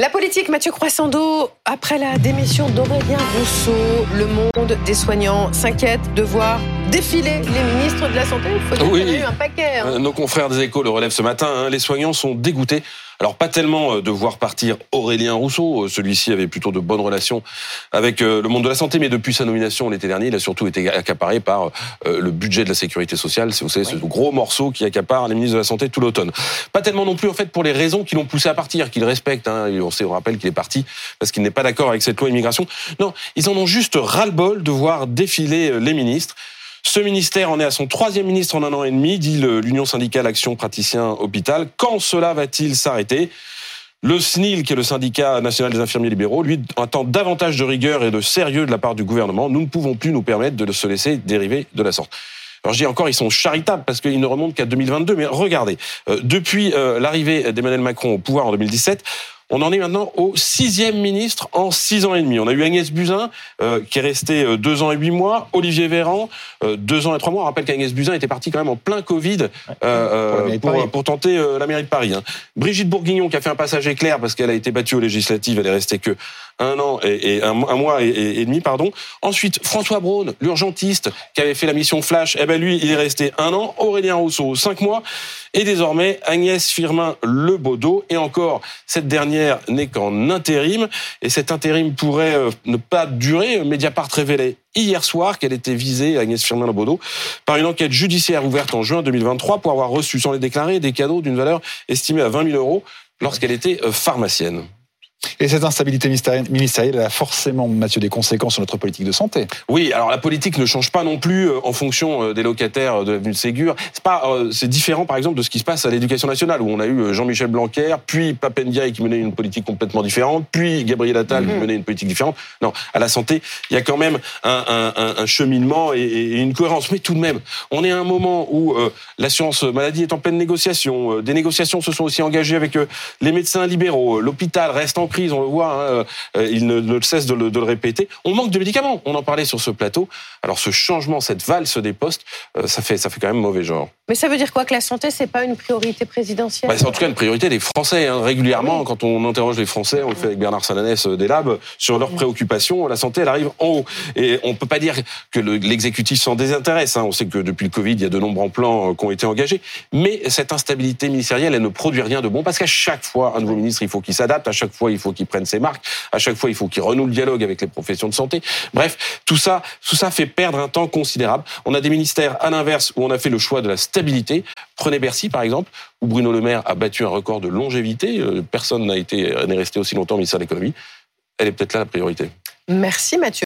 La politique, Matthieu Croissandeau, après la démission d'Aurélien Rousseau, le monde des soignants s'inquiète de voir défiler les ministres de la Santé. Il faut dire qu'il y a eu un paquet. Nos confrères des Échos le relèvent ce matin. Les soignants sont dégoûtés. Alors, pas tellement de voir partir Aurélien Rousseau. Celui-ci avait plutôt de bonnes relations avec le monde de la santé. Mais depuis sa nomination l'été dernier, il a surtout été accaparé par le budget de la sécurité sociale. Vous savez, ce gros morceau qui accapare les ministres de la Santé tout l'automne. Pas tellement non plus, en fait, pour les raisons qui l'ont poussé à partir, qu'il respecte. On rappelle qu'il est parti parce qu'il n'est pas d'accord avec cette loi immigration. Non, ils en ont juste ras-le-bol de voir défiler les ministres. Ce ministère en est à son 3e ministre en 1 an et demi, dit l'Union syndicale Action Praticien Hôpital. Quand cela va-t-il s'arrêter ? Le SNIL, qui est le syndicat national des infirmiers libéraux, lui attend davantage de rigueur et de sérieux de la part du gouvernement. Nous ne pouvons plus nous permettre de se laisser dériver de la sorte. Alors je dis encore, ils sont charitables parce qu'ils ne remontent qu'à 2022. Mais regardez, depuis l'arrivée d'Emmanuel Macron au pouvoir en 2017, on en est maintenant au 6e ministre en 6 ans et demi. On a eu Agnès Buzyn, qui est restée 2 ans et 8 mois. Olivier Véran, 2 ans et 3 mois. On rappelle qu'Agnès Buzyn était partie quand même en plein Covid pour tenter la mairie de Paris. Brigitte Bourguignon, qui a fait un passage éclair parce qu'elle a été battue aux législatives. Elle est restée que 1 an et 1 mois et demi. Ensuite, François Braun, l'urgentiste, qui avait fait la mission Flash. Eh ben lui, il est resté 1 an. Aurélien Rousseau, 5 mois. Et désormais, Agnès Firmin Le Bodo. Et encore, cette dernière n'est qu'en intérim. Et cet intérim pourrait ne pas durer. Mediapart révélait hier soir qu'elle était visée, Agnès Firmin Le Bodo, par une enquête judiciaire ouverte en juin 2023 pour avoir reçu, sans les déclarer, des cadeaux d'une valeur estimée à 20 000 € lorsqu'elle était pharmacienne. Et cette instabilité ministérielle a forcément, Mathieu, des conséquences sur notre politique de santé. Oui, alors la politique ne change pas non plus en fonction des locataires de l'avenue de Ségur. C'est différent, par exemple, de ce qui se passe à l'Éducation nationale, où on a eu Jean-Michel Blanquer, puis Pap Ndiaye qui menait une politique complètement différente, puis Gabriel Attal qui menait une politique différente. Non, à la santé, il y a quand même un cheminement et une cohérence. Mais tout de même, on est à un moment où l'assurance maladie est en pleine négociation. Des négociations se sont aussi engagées avec les médecins libéraux. L'hôpital reste en crise, on le voit, il ne cesse de le répéter. On manque de médicaments, on en parlait sur ce plateau. Alors ce changement, cette valse des postes, ça fait quand même mauvais genre. Mais ça veut dire quoi, que la santé, c'est pas une priorité présidentielle ? C'est en tout cas une priorité des Français. Régulièrement, quand on interroge les Français, on le fait avec Bernard Salanès des Labs, sur leurs préoccupations, la santé, elle arrive en haut. Et on peut pas dire que l'exécutif s'en désintéresse. On sait que depuis le Covid, il y a de nombreux plans qui ont été engagés. Mais cette instabilité ministérielle, elle ne produit rien de bon, parce qu'à chaque fois, un nouveau ministre, il faut qu'il s'adapte, à chaque fois, il faut qu'il prenne ses marques, à chaque fois, il faut qu'il renoue le dialogue avec les professions de santé. Bref, tout ça fait perdre un temps considérable. On a des ministères, à l'inverse, où on a fait le choix de la stabilité. Prenez Bercy, par exemple, où Bruno Le Maire a battu un record de longévité. Personne n'est resté aussi longtemps au ministère de l'économie. Elle est peut-être là la priorité. Merci Mathieu.